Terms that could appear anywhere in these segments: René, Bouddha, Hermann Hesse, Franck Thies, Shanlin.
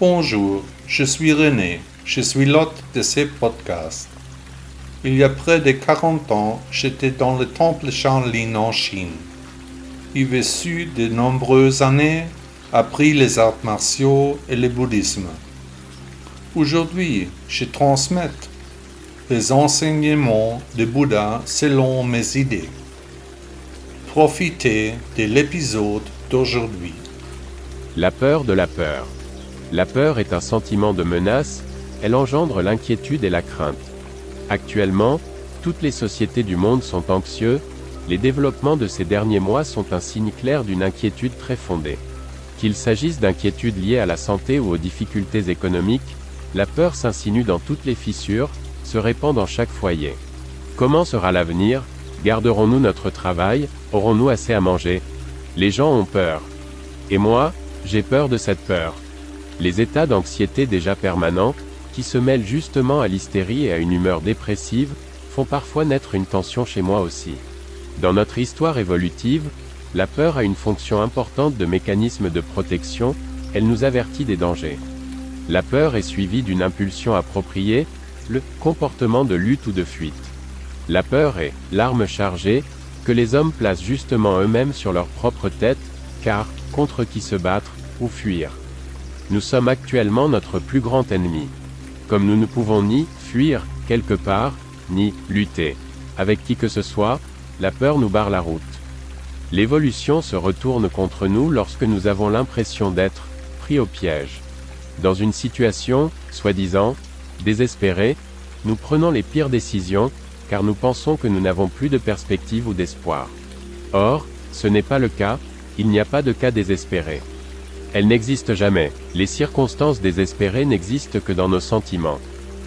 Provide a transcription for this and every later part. Bonjour, je suis René, je suis l'hôte de ce podcast. Il y a près de 40 ans, j'étais dans le temple Shanlin en Chine. J'ai vécu de nombreuses années, appris les arts martiaux et le bouddhisme. Aujourd'hui, je transmets les enseignements de Bouddha selon mes idées. Profitez de l'épisode d'aujourd'hui. La peur de la peur. La peur est un sentiment de menace, elle engendre l'inquiétude et la crainte. Actuellement, toutes les sociétés du monde sont anxieuses, les développements de ces derniers mois sont un signe clair d'une inquiétude très fondée. Qu'il s'agisse d'inquiétudes liées à la santé ou aux difficultés économiques, la peur s'insinue dans toutes les fissures, se répand dans chaque foyer. Comment sera l'avenir? Garderons-nous notre travail? Aurons-nous assez à manger? Les gens ont peur. Et moi, j'ai peur de cette peur. Les états d'anxiété déjà permanents, qui se mêlent justement à l'hystérie et à une humeur dépressive, font parfois naître une tension chez moi aussi. Dans notre histoire évolutive, la peur a une fonction importante de mécanisme de protection, elle nous avertit des dangers. La peur est suivie d'une impulsion appropriée, le comportement de lutte ou de fuite. La peur est l'arme chargée, que les hommes placent justement eux-mêmes sur leur propre tête, car, contre qui se battre, ou fuir. Nous sommes actuellement notre plus grand ennemi. Comme nous ne pouvons ni fuir quelque part, ni lutter avec qui que ce soit, la peur nous barre la route. L'évolution se retourne contre nous lorsque nous avons l'impression d'être pris au piège. Dans une situation, soi-disant, désespérée, nous prenons les pires décisions, car nous pensons que nous n'avons plus de perspective ou d'espoir. Or, ce n'est pas le cas, il n'y a pas de cas désespéré. Elle n'existe jamais. Les circonstances désespérées n'existent que dans nos sentiments.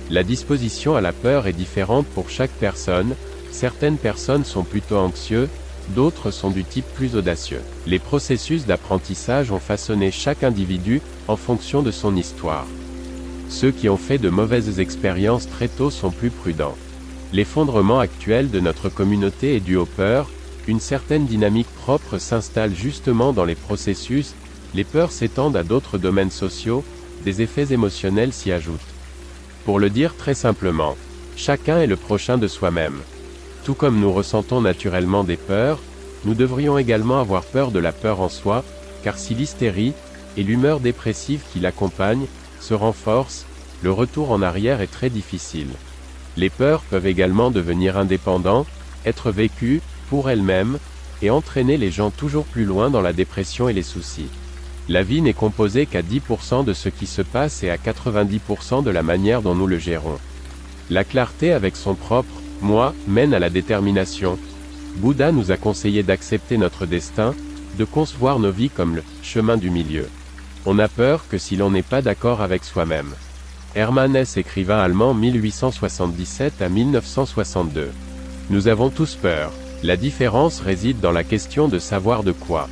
La disposition à la peur est différente pour chaque personne. Certaines personnes sont plutôt anxieuses, d'autres sont du type plus audacieux. Les processus d'apprentissage ont façonné chaque individu, en fonction de son histoire. Ceux qui ont fait de mauvaises expériences très tôt sont plus prudents. L'effondrement actuel de notre communauté est dû aux peurs, une certaine dynamique propre s'installe justement dans les processus. Les peurs s'étendent à d'autres domaines sociaux, des effets émotionnels s'y ajoutent. Pour le dire très simplement, chacun est le prochain de soi-même. Tout comme nous ressentons naturellement des peurs, nous devrions également avoir peur de la peur en soi, car si l'hystérie et l'humeur dépressive qui l'accompagne se renforcent, le retour en arrière est très difficile. Les peurs peuvent également devenir indépendantes, être vécues pour elles-mêmes, et entraîner les gens toujours plus loin dans la dépression et les soucis. La vie n'est composée qu'à 10% de ce qui se passe et à 90% de la manière dont nous le gérons. La clarté avec son propre « moi » mène à la détermination. Bouddha nous a conseillé d'accepter notre destin, de concevoir nos vies comme le « chemin du milieu ». On a peur que si l'on n'est pas d'accord avec soi-même. Hermann Hesse, écrivain allemand 1877 à 1962. Nous avons tous peur. La différence réside dans la question de savoir de quoi.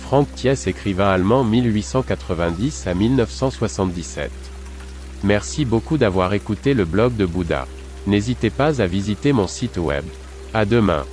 Franck Thies, écrivain allemand 1890 à 1977. Merci beaucoup d'avoir écouté le blog de Bouddha. N'hésitez pas à visiter mon site web. À demain.